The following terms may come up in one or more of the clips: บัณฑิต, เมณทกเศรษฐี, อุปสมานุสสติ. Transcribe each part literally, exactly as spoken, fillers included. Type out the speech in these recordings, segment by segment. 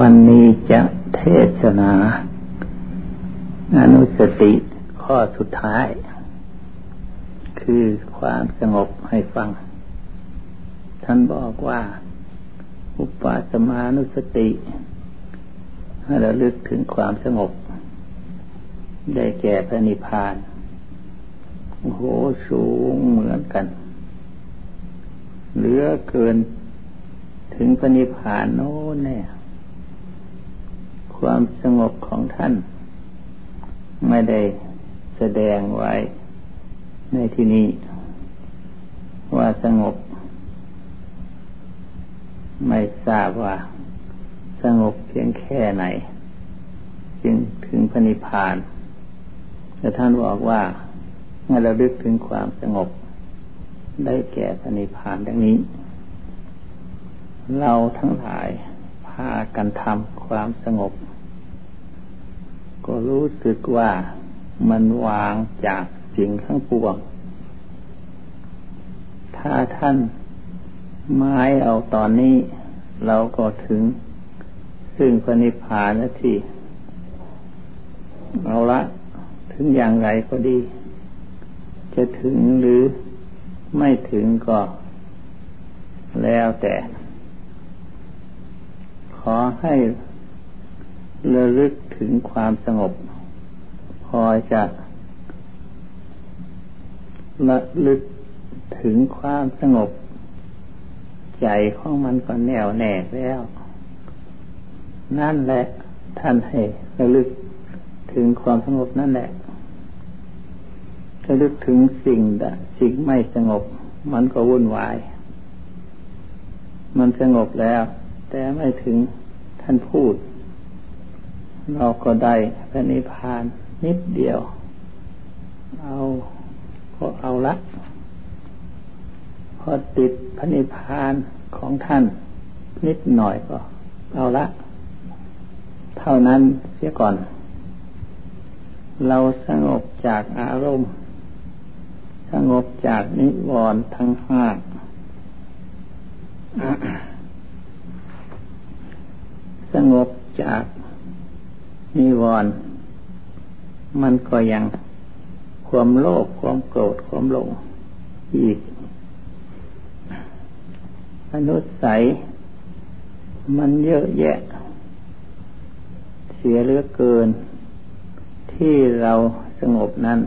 วันนี้จะเทศนาอนุสติข้อสุดท้ายคือความสงบให้ฟังท่านบอกว่าอุปสมานุสติให้ระลึกถึงความสงบได้แก่พระนิพพานโอ้โหสูงเหมือนกันเหลือเกินถึงพระนิพพานโน้นเนี่ยความสงบของท่านไม่ได้แสดงไว้ในที่นี้ว่าสงบไม่ทราบว่าสงบเพียงแค่ไหนจึงถึงพระนิพพานแต่ท่านบอกว่าเมื่อเราลึกถึงความสงบได้แก่พระนิพพานดังนี้เราทั้งหลายพากันทำความสงบก็รู้สึกว่ามันวางจากสิ่งทั้งปวงถ้าท่านหมายเอาตอนนี้เราก็ถึงซึ่งพระนิพพานแล้วที่เอาละถึงอย่างไรก็ดีจะถึงหรือไม่ถึงก็แล้วแต่ขอให้ระลึกถึงความสงบพอจะระลึกถึงความสงบใจของมันก็แน่วแน่แล้วนั่นแหละท่านให้ระลึกถึงความสงบนั่นแหละระลึกถึงสิ่งใดสิ่งไม่สงบมันก็วุ่นวายมันสงบแล้วแต่ไม่ถึงท่านพูดเราก็ได้พระนิพพานนิดเดียวเอาก็เอาละพอติดพระนิพพานของท่านนิดหน่อยก็เอาละเท่านั้นเสียก่อนเราสงบจากอารมณ์สงบจากนิวรณ์ทั้งห้าสงบจากนิวรณ์มันก็ยังความโลภความโกรธความหลงอีกอนุสัยมันเยอะแยะเสียเหลือเกินที่เราสงบนั้น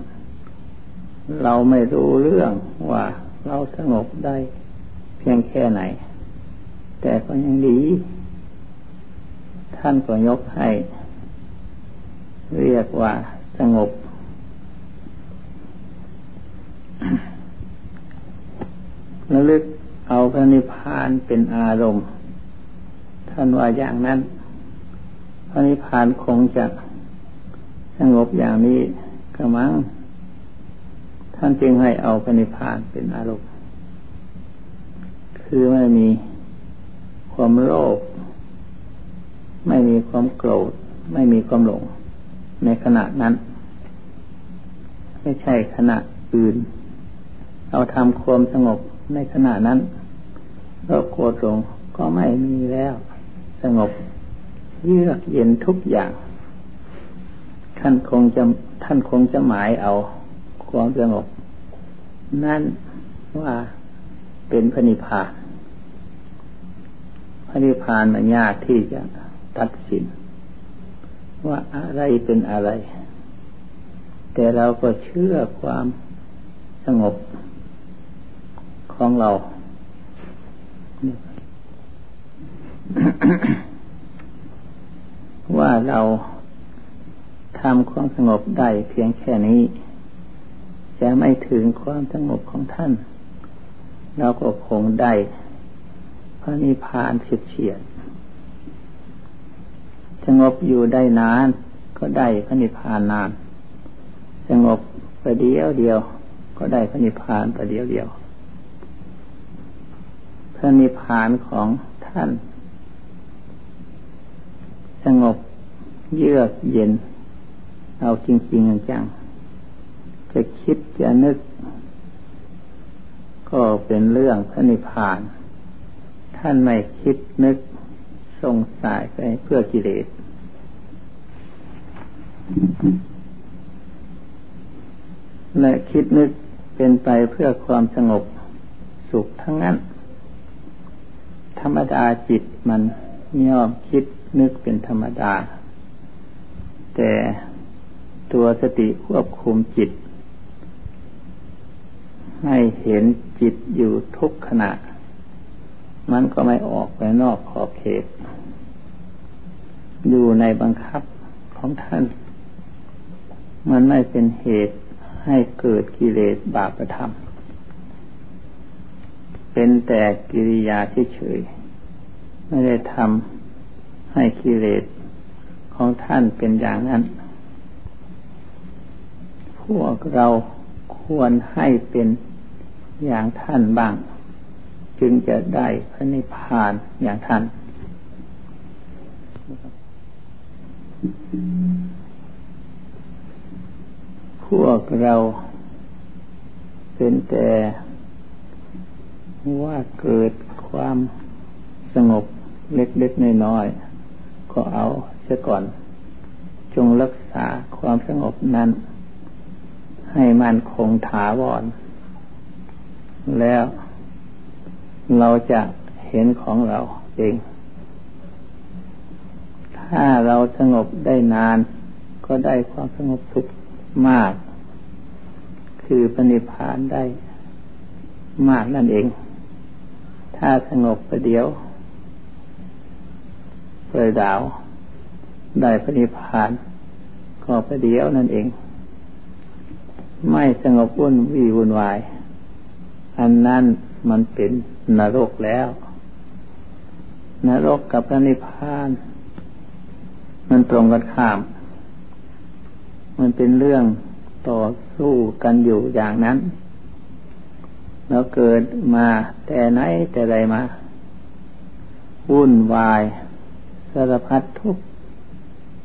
เราไม่รู้เรื่องว่าเราสงบได้เพียงแค่ไหนแต่ก็ยังดีท่านก็ยกให้เรียกว่าสงบระลึกเอาพระนิพพานเป็นอารมณ์ท่านว่าอย่างนั้นพระนิพพานคงจะสงบอย่างนี้กระมังท่านจึงให้เอาพระนิพพานเป็นอารมณ์คือไม่มีความโลภไม่มีความโกรธไม่มีความหลงในขณะนั้นไม่ใช่ขณะอื่นเราทำความสงบในขณะนั้นโลภโกรธหลงก็ไม่มีแล้วสงบเยือกเย็นทุกอย่างท่านคงจะท่านคงจะหมายเอาความสงบนั่นว่าเป็นพระนิพพานพระนิพพานมันยากที่จะตัดสินว่าอะไรเป็นอะไรแต่เราก็เชื่อความสงบของเรา ว่าเราทำความสงบได้เพียงแค่นี้จะไม่ถึงความสงบของท่านเราก็คงได้พระนิพพานเฉียดเฉียดสงบอยู่ได้นานก็ได้พระนิพพานนานสงบประเดียวเดียวก็ได้พระนิพพานประเดียวเดียวพระนิพพานของท่านสงบเยือกเย็นเอาจริงๆจังๆจะคิดจะนึกก็เป็นเรื่องพระนิพพานท่านไม่คิดนึก ส่งสายไปเพื่อกิเลสและคิดนึกเป็นไปเพื่อความสงบสุขทั้งนั้นธรรมดาจิตมันย่อมคิดนึกเป็นธรรมดาแต่ตัวสติควบคุมจิตให้เห็นจิตอยู่ทุกขณะมันก็ไม่ออกไปนอกขอบเขตอยู่ในบังคับของท่านมันไม่เป็นเหตุให้เกิดกิเลสบาปธรรมเป็นแต่กิริยาเฉยๆไม่ได้ทำให้กิเลสของท่านเป็นอย่างนั้นพวกเราควรให้เป็นอย่างท่านบ้างจึงจะได้พระนิพพานอย่างท่านพวกเราเป็นแต่ว่าเกิดความสงบเล็กๆน้อยๆก็เอาเสียก่อนจงรักษาความสงบนั้นให้มันคงถาวรแล้วเราจะเห็นของเราเองถ้าเราสงบได้นานก็ได้ความสงบสุขมากคือปณิพานได้มากนั่นเองถ้าสงบประเดี๋ยวประดาวได้ปณิพานก็ประเดี๋ยวนั่นเองไม่สงบวุ่นวี่วุ่นวายอันนั้นมันเป็นนรกแล้วนรกกับพระนิพพานมันตรงกันข้ามมันเป็นเรื่องต่อสู้กันอยู่อย่างนั้นเราเกิดมาแต่ไหนแต่ไรมาวุ่นวายสารพัดทุกข์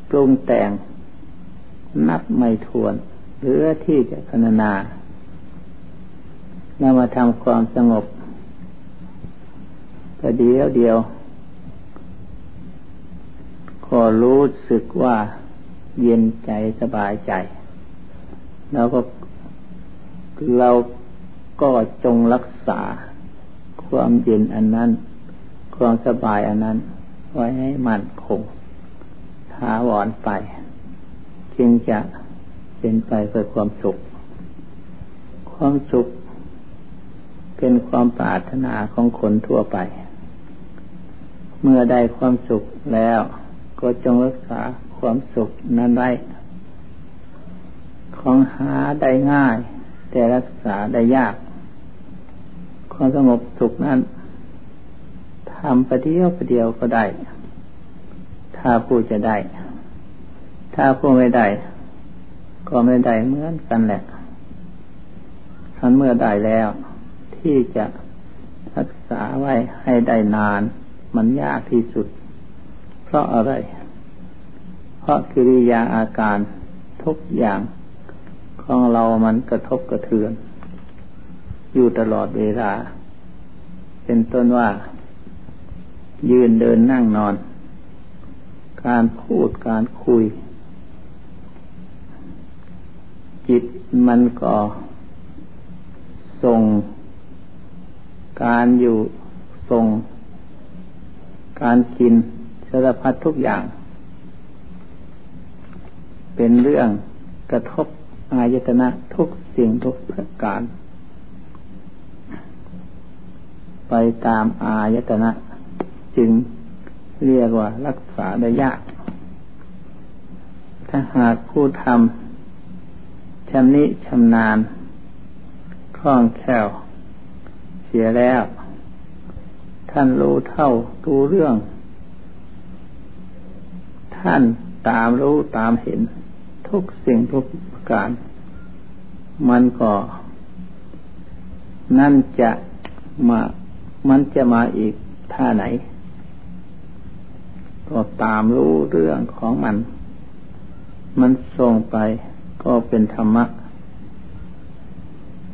ปรุงแต่งนับไม่ถ้วนเหลือที่จะพรรณนาเรามาทำความสงบประเดี๋ยวเดียวขอรู้สึกว่าเย็นใจสบายใจแล้วก็เราก็จงรักษาความเย็นอันนั้นความสบายอันนั้นไว้ให้มั่นคงถาวรไปจึงจะเป็นไปเพื่อความสุขความสุขเป็นความปรารถนาของคนทั่วไปเมื่อได้ความสุขแล้วก็จงรักษาความสุขนั้นไว้ของหาได้ง่ายแต่รักษาได้ยากความสงบสุขนั้นทำประเดี๋ยวประเดี๋ยวก็ได้ถ้าผู้จะได้ถ้าผู้ไม่ได้ก็ไม่ได้เหมือนกันแหละท่านเมื่อได้แล้วที่จะรักษาไว้ให้ได้นานมันยากที่สุดเพราะอะไรเพราะกิริยาอาการทุกอย่างของเรามันกระทบกระเทือนอยู่ตลอดเวลาเป็นต้นว่ายืนเดินนั่งนอนการพูดการคุยจิตมันก็ส่งการอยู่ส่งการกินสารพัดทุกอย่างเป็นเรื่องกระทบอายตนะทุกสิ่งทุกประการไปตามอายตนะจึงเรียกว่ารักษาได้ยากถ้าหากผู้ทำชำนิชำนาญคล่องแคล่วเสียแล้วท่านรู้เท่ารู้เรื่องท่านตามรู้ตามเห็นทุกสิ่งทุกประการมันก็นั่นจะมามันจะมาอีกท่าไหนก็ตามรู้เรื่องของมันมันส่งไปก็เป็นธรรมะ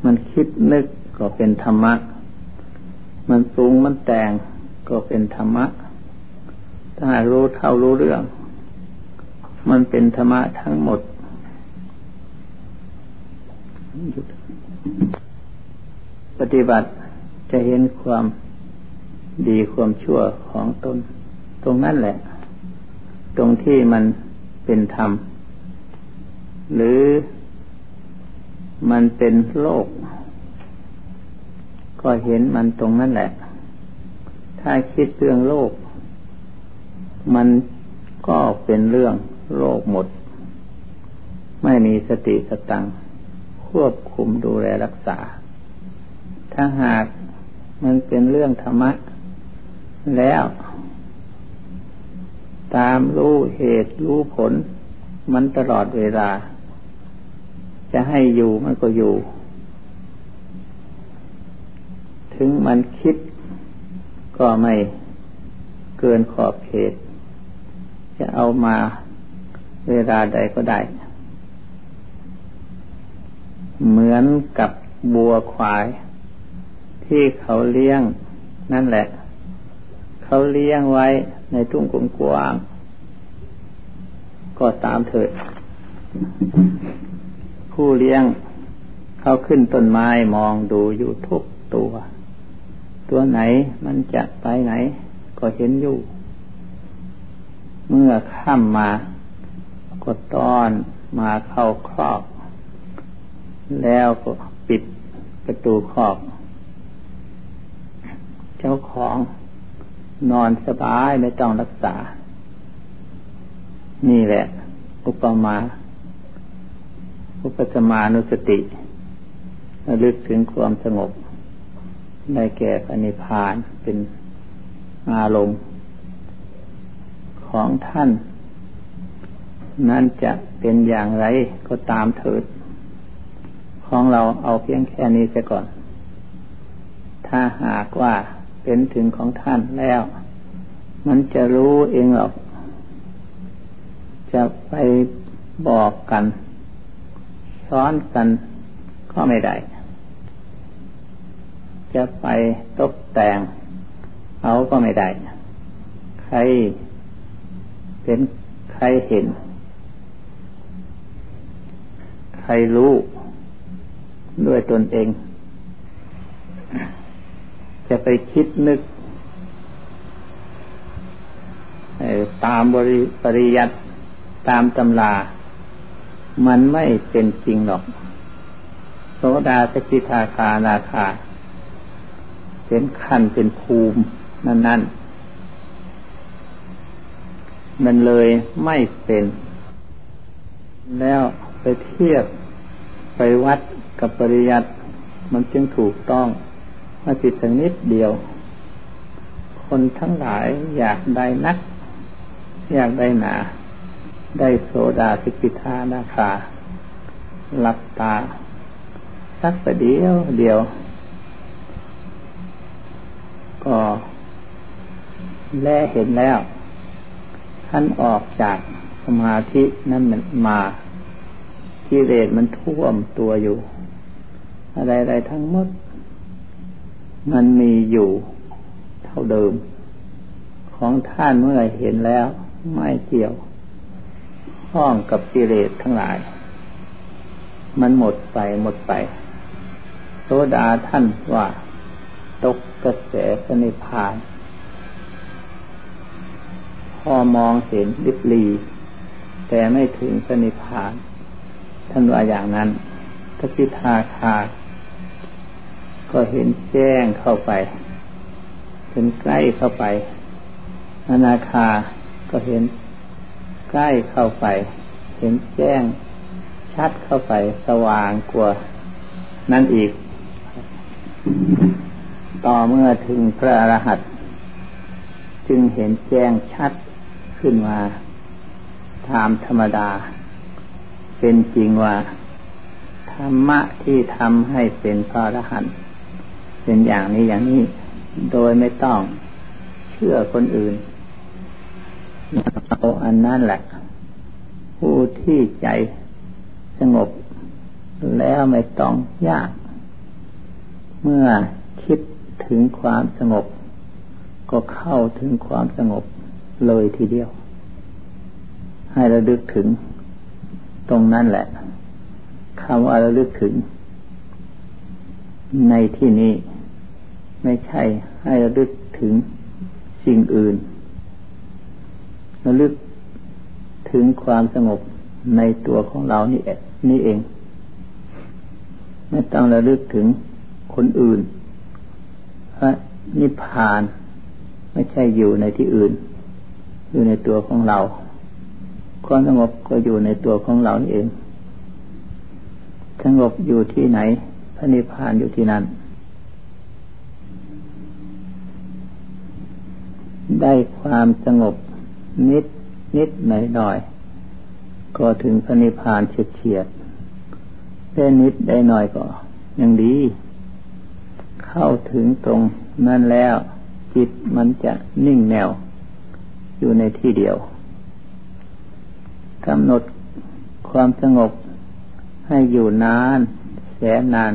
มันคิดนึกก็เป็นธรรมะมันปรุงมันแต่งก็เป็นธรรมะ ถ้ารู้เท่ารู้เรื่องมันเป็นธรรมะทั้งหมดปฏิบัติจะเห็นความดีความชั่วของตนตรงนั้นแหละตรงที่มันเป็นธรรมหรือมันเป็นโลกก็เห็นมันตรงนั้นแหละถ้าคิดเรื่องโลกมันก็เป็นเรื่องโลกหมดไม่มีสติสตังควบคุมดูแลรักษาถ้าหากมันเป็นเรื่องธรรมะแล้วตามรู้เหตุรู้ผลมันตลอดเวลาจะให้อยู่มันก็อยู่ถึงมันคิดก็ไม่เกินขอบเขตจะเอามาเวลาใดก็ได้เหมือนกับบัวควายที่เขาเลี้ยงนั่นแหละเขาเลี้ยงไว้ในทุ่งกว้างก็ตามเถิดผู้เลี้ยงเขาขึ้นต้นไม้มองดูอยู่ทุกตัวตัวไหนมันจะไปไหนก็เห็นอยู่เมื่อข้ามมาก็ต้อนมาเข้าครอบแล้วก็ปิดประตูครอบเจ้าของนอนสบายไม่ต้องรักษานี่แหละอุปมาอุปสมานุสติระลึกถึงความสงบได้แก่พระนิพพานเป็นอารมณ์ของท่านนั่นจะเป็นอย่างไรก็ตามเถิดของเราเอาเพียงแค่นี้เสียก่อนถ้าหากว่าเป็นถึงของท่านแล้วมันจะรู้เองหรอกจะไปบอกกันสอนกันก็ไม่ได้จะไปตกแต่งเอาก็ไม่ได้ใครเป็นใครเห็นใครรู้ด้วยตนเองจะไปคิดนึกตามบริปริยัติตามตำรามันไม่เป็นจริงหรอกโสดาสกิทาคานาคาเป็นขั้นเป็นภูมินั่นๆมันเลยไม่เป็นแล้วไปเทียบไปวัดกับปริยัติมันจึงถูกต้องมาจิตสักนิดเดียวคนทั้งหลายอยากได้นักอยากได้หนาได้โสดาสิกิทานาคาหลับตาสักประเดียวเดียวก็แลเห็นแล้วท่านออกจากสมาธินั้นมันมากิเลสมันท่วมตัวอยู่อะไรๆทั้งหมดมันมีอยู่เท่าเดิมของท่านเมื่อเห็นแล้วไม่เกี่ยวข้องกับกิเลสทั้งหลายมันหมดไปหมดไปโสดาท่านว่าตกกระแสพระนิพพานพอมองเห็นลิบลีแต่ไม่ถึงพระนิพพานท่านว่าอย่างนั้นพระสิทธาคาก็เห็นแจ้งเข้าไปเห็นใกล้เข้าไปอนาคาก็เห็นใกล้เข้าไปเห็นแจ้งชัดเข้าไปสว่างกว่านั่นอีกต่อเมื่อถึงพระอรหันต์จึงเห็นแจ้งชัดขึ้นมาตามธรรมดาเป็นจริงว่าธรรมะที่ทำให้เป็นพระอรหันต์เป็นอย่างนี้อย่างนี้โดยไม่ต้องเชื่อคนอื่นเอาอันนั้นแหละผู้ที่ใจสงบแล้วไม่ต้องยากเมื่อคิดถึงความสงบก็เข้าถึงความสงบ เลยทีเดียวให้ระลึกถึงตรงนั้นแหละคำว่าระลึกถึงในที่นี้ไม่ใช่ให้ระลึกถึงสิ่งอื่นระลึกถึงความสงบในตัวของเรานี่เองนี่เองไม่ต้องระลึกถึงคนอื่นพระนิพพานไม่ใช่อยู่ในที่อื่นอยู่ในตัวของเราความสงบก็อยู่ในตัวของเรานี่เองสงบอยู่ที่ไหนพระนิพพานอยู่ที่นั่นได้ความสงบนิดนิดหน่อยหน่อยก็ถึงพระนิพพานเฉียดเฉียดได้นิดได้หน่อยก็ยังดีเข้าถึงตรงนั้นแล้วจิตมันจะนิ่งแนวอยู่ในที่เดียวกำหนดความสงบให้อยู่นานแสนนาน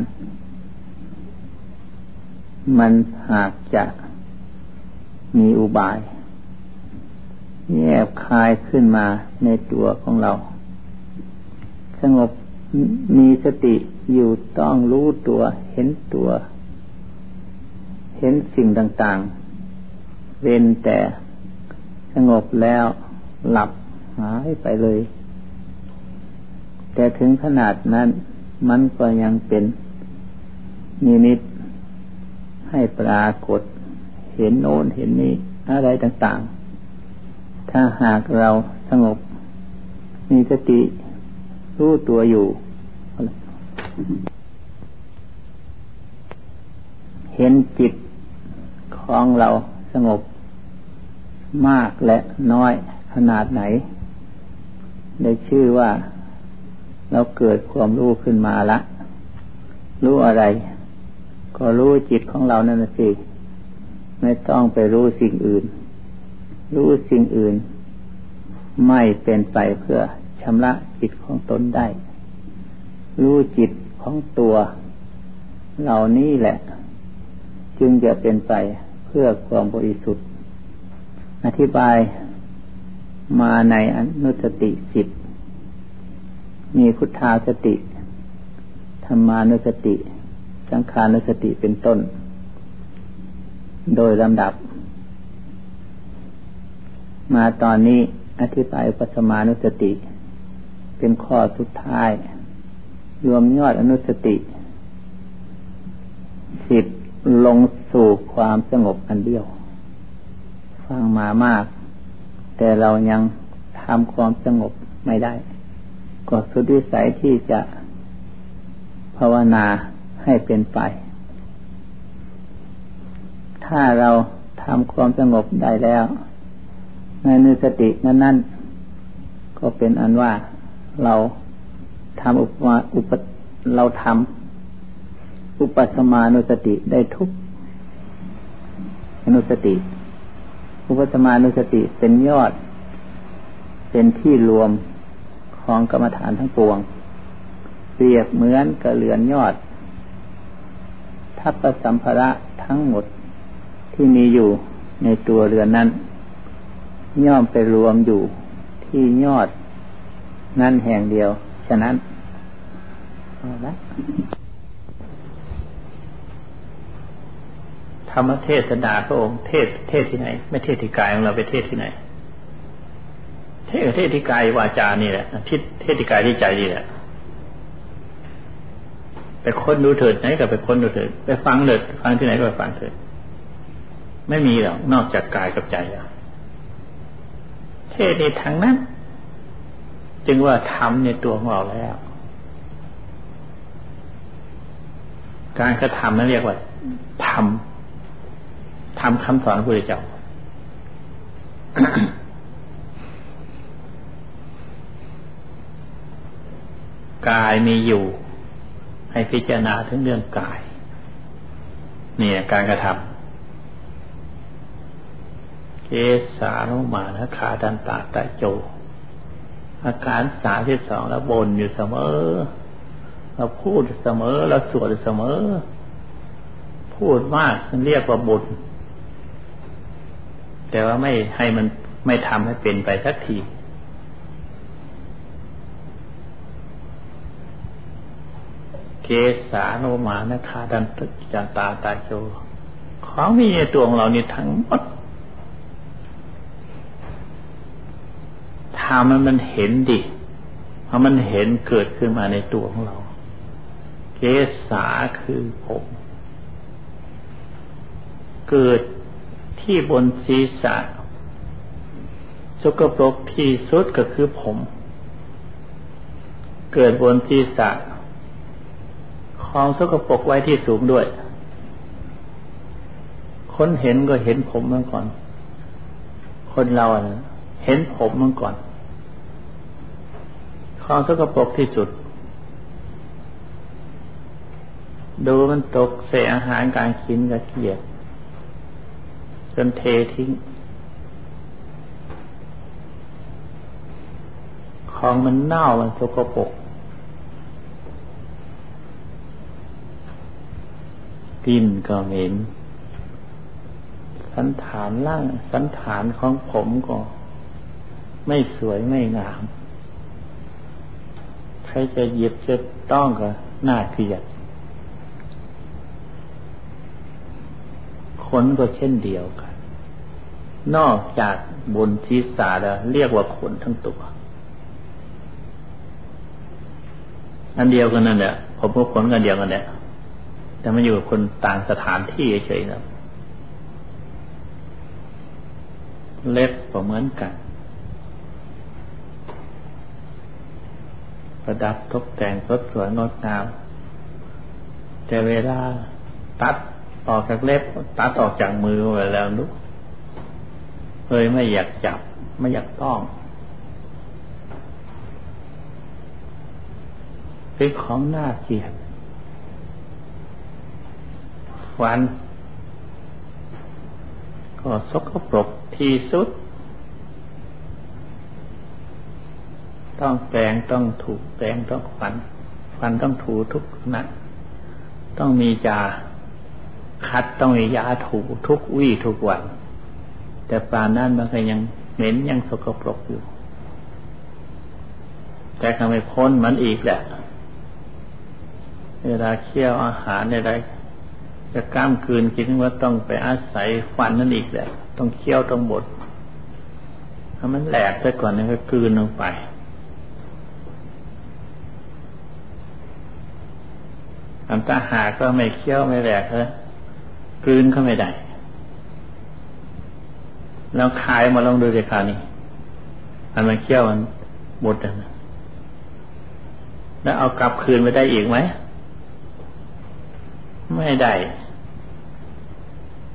มันหากจะมีอุบายแยบคายขึ้นมาในตัวของเราสงบมีสติอยู่ต้องรู้ตัวเห็นตัวเห็นสิ่งต่างๆเว้นแต่สงบแล้วหลับหายไปเลยแต่ถึงขนาดนั้นมันก็ยังเป็นนิมิตให้ปรากฏเห็นโน้นเห็นนี้อะไรต่างๆถ้าหากเราสงบมีสติรู้ตัวอยู่เห็นจิตของเราสงบมากและน้อยขนาดไหนได้ชื่อว่าเราเกิดความรู้ขึ้นมาละรู้อะไรก็รู้จิตของเรานั่นสิไม่ต้องไปรู้สิ่งอื่นรู้สิ่งอื่นไม่เป็นไปเพื่อชำระจิตของตนได้รู้จิตของตัวเหล่านี้แหละจึงจะเป็นไปเพื่อความบริสุทธิ์อธิบายมาในอนุสติสิบมีพุทธาสติธรรมานุสติสังขานุสติเป็นต้นโดยลำดับมาตอนนี้อธิบายอุปสมานุสติเป็นข้อสุดท้ายรวมยอดอนุสติสิบลงสู่ความสงบอันเดียวฟังมามากแต่เรายังทำความสงบไม่ได้ก็สุดวิสัยที่จะภาวนาให้เป็นไปถ้าเราทำความสงบได้แล้วในนิสตินั้นนั้นก็เป็นอันว่าเราทำอุปมาอุปเราทำอุปสมานุสติได้ทุกอนุสติอุปสมานุสติเป็นยอดเป็นที่รวมของกรรมฐานทั้งปวงเปรียบเหมือนกระเรือนยอดทัพพสัมภาระทั้งหมดที่มีอยู่ในตัวเรือนนั้นย่อมไปรวมอยู่ที่ยอดนั้นแห่งเดียวฉะนั้นเอาละธรรมเทศนาพระองค์เทศเทศที่ไหนไม่เทศที่กายของเราไปเทศที่ไหนเทศเทศที่กายวาจานี่แหละทิศเทศที่กายที่ใจนี่แหละไปค้นดูเถิดไหนก็ไปค้นดูเถิดไปฟังเถิดฟังที่ไหนก็ไปฟังเถิดไม่มีหรอกนอกจากกายกับใจอะเทศในทางนั้นจึงว่าธรรมในตัวของเราแล้วการกระทำนั้นเรียกว่าธรรมธรรมคำสอนพระพุทธเจ้า กายมีอยู่ให้พิจารณาถึงเรื่องกายนี่การกระทำเกสานุมานะขาดันตาตะโจอาการสามที่สองแล้วบ่นอยู่เสมอเราพูดเสมอเราสวดเสมอพูดมากเรียกว่าบ่นแต่ว่าไม่ให้มัน ไม่ทำให้เป็นไปสักทีเกสาโนมานะธาดันตุจันตาตาโจของมีในตัวของเรานี่ทั้งหมดทำมันมันเห็นดิเพราะมันเห็นเกิดขึ้นมาในตัวของเราเกสาคือผมเกิดที่บนศีรษะสกปรกที่สุดก็คือผมเกิดบนศีรษะของสกปรกไว้ที่สูงด้วยคนเห็นก็เห็นผมมันก่อนคนเราอ่ะเห็นผมมันก่อนของสกปรกที่สุดดูมันตกเศษอาหารการกินก็เกลียดจนเททิ้งของมันเน่ามันสกปรกกลิ่นก็เหม็นสันฐานร่างสันฐานของผมก็ไม่สวยไม่งามใครจะหยิบจะต้องก็น่าเกลียดขนก็เช่นเดียวกันนอกจากบนศีรษะแล้วเรียกว่าขนทั้งตัวอันเดียวกันนั่นแหละผมก็ขนกันเดียวกันแหละแต่มันอยู่กับคนต่างสถานที่เฉยๆนะเล็บก็เหมือนกันประดับตกแต่งสดสวยงดงามแต่เวลาตัดออกจากเล็บตัดออกจากมือไปแล้วนุ๊กเฮ้ยไม่อยากจับไม่อยากต้องเป็นของน่าเกลียดฟันก็สกปรกที่สุดต้องแปรงต้องถูกแปรงต้องฟันฟันต้องถูทุกนัดต้องมียาคัดต้องมียาถูทุกวี่ทุกวันแต่ปานนั้นมันก็ยังเหม็นยังสกปรกอยู่แต่ก็ไม่พ้นมันอีกแหละเวลาเคี้ยวอาหารอะไรจะกล้ามกลืนกินว่าต้องไปอาศัยฟันนั่นอีกแหละต้องเคี้ยวต้องบดถ้ามันแหลกซะก่อนแล้วก็กลืนลงไปอันตาหาก็ไม่เคี้ยวไม่แหลกแล้วกลืนเข้าไม่ได้แล้วคายมาลองดูสิคราวนี้อันมันเคี้ยวมันบดนะแล้วเอากลับคืนไปได้อีกไหมไม่ได้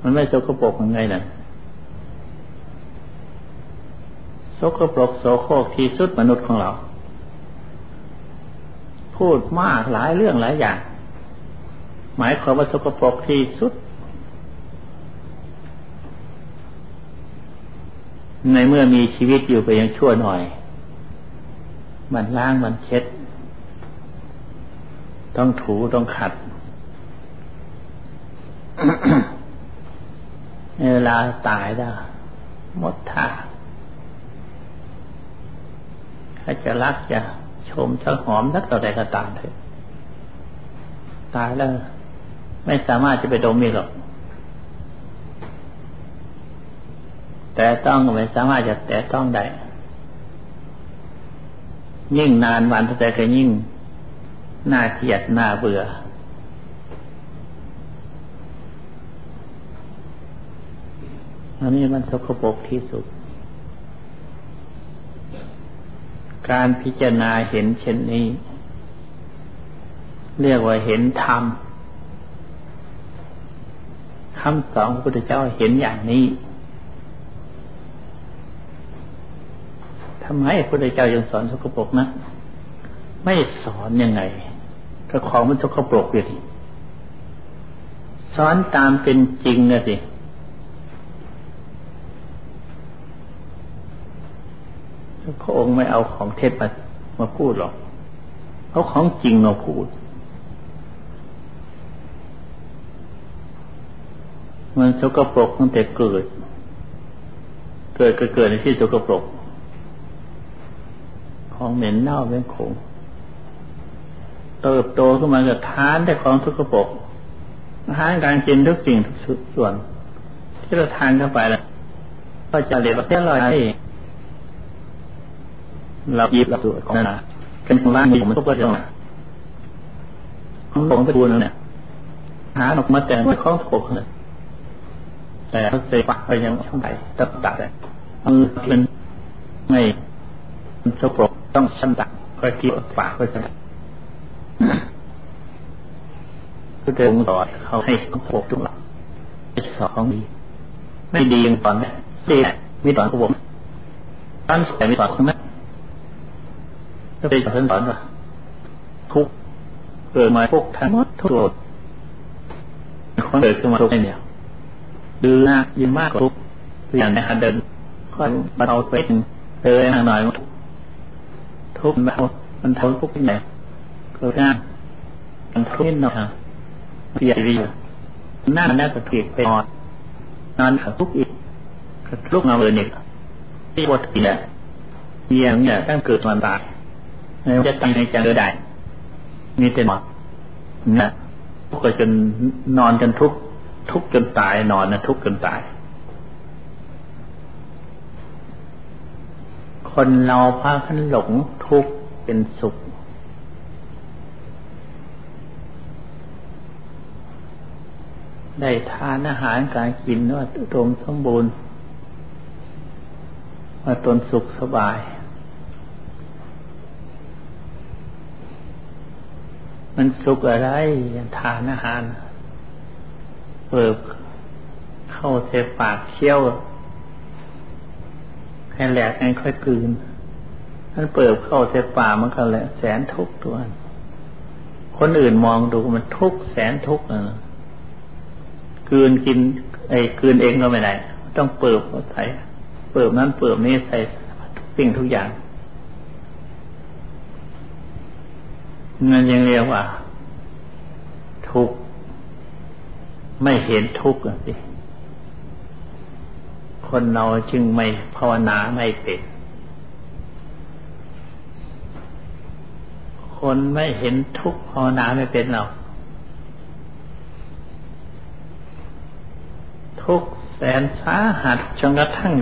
มันไม่สกปรกยังไงน่ะสกปรกโสโครกที่สุดมนุษย์ของเราพูดมากหลายเรื่องหลายอย่างหมายความว่าสกปรกที่สุดในเมื่อมีชีวิตอยู่ก็ยังชั่วหน่อยมันล้างมันเช็ดต้องถูต้องขัดเวลาตายแล้วหมดท่าถ้าจะรักจะชมจะหอมนักต่อใดก็ตามเถอะตายแล้วไม่สามารถจะไปดมอีกหรอกแต่ต้องก็ไม่สามารถจะแต่ต้องได้ยิ่งนานวันแต่ก็ยิ่งน่าเกลียดน่าเบื่ออันนี้มันสกปรกที่สุดการพิจารณาเห็นเช่นนี้เรียกว่าเห็นธรรมคำสอนพระพุทธเจ้าเห็นอย่างนี้ทำไมพระพุทธเจ้ายังสอนสกปรกนะไม่สอนยังไงก็ของมันสกปรกอยู่ดิสอนตามเป็นจริงนะสิพระองค์ไม่เอาของเท็จมามาพูดหรอกเอาของจริงมาพูดมันสกปรกตั้งแต่เกิด เกิดก็เกิดในที่สกปรกของเหม็นเน่าเป็นโขงเติบโตขึ้นมาจากทานแต่ของสกปรกอาหารการกินทุกสิ่งทุกส่วนที่เราทานเข้าไปแล้วก็จะเหลวเสียลอยไปเราหยิบหลักสูตรของนะเป็นของร่างมีของมันทุกประเภทของของตระกูลเนี่ยหาออกมาแต่ไม่คล้องถูกเลยแต่เขาเสพไปยังช่องไหนตัดตัดเลยมือเป็นไม่สกปรกต้องชั่นตัดค่อยเกี่ยวปากค่อยชั่นก็จะสอนเขาให้สกปรกทุกหลักสอนดีไม่ดียังสอนนะดีมีสอนสกปรกตั้งแต่มีสอนคุณแม่ก็เป็นสอนสอนว่าทุกเกิดมาพวกทั้งหมดทุกข์คนเกิดขึ้นมาทุกข์เนี่ยดื้อนะยิ่งมากกว่าทุกข์ตัวอย่างในการเดินก็มันเอาเส้นเดินห่างหน่อยทุกข์มันเอามันทนทุกข์ที่ไหนเกิดง่ายมันทุกข์นิดหน่อยเปลี่ยนดีหน้าหน้าก็เปลี่ยนไปนอนนอนทุกข์อีกทุกข์เงาเลยเนี่ยที่บทที่เนี่ยเยี่ยงเนี่ยตั้งเกิดตอนตายจะตายในใจเดือดได้มีแต่หมดนะทุกข์จนนอนจนทุกข์ทุกข์จนตายนอนนะทุกข์จนตายคนเราพากันหลงทุกข์เป็นสุขได้ทานอาหารการกินว่าตรงสมบูรณ์ว่าตนสุขสบายมันสุขอะไรทานอาหารเปิบเข้าเทปากเคี้ยวให้แหลกให้ค่อยกลืนมันเปิบเข้าเทปากมันก็แหละแสนทุกข์ตัวคนอื่นมองดูมันทุกข์แสนทุกข์เออกลืนกินไอ้กลืนเองก็ไม่ได้ต้องเปิบใส่เปิบนั้นเปิบนี้ใส่ทุกสิ่งทุกอย่างนั่นยังเรียกว่าทุกข์ไม่เห็นทุกข์สิคนเราจึงไม่ภาวนาไม่เป็นคนไม่เห็นทุกข์ภาวนาไม่เป็นเราทุกข์แสนสาหัสจนกระทั่ง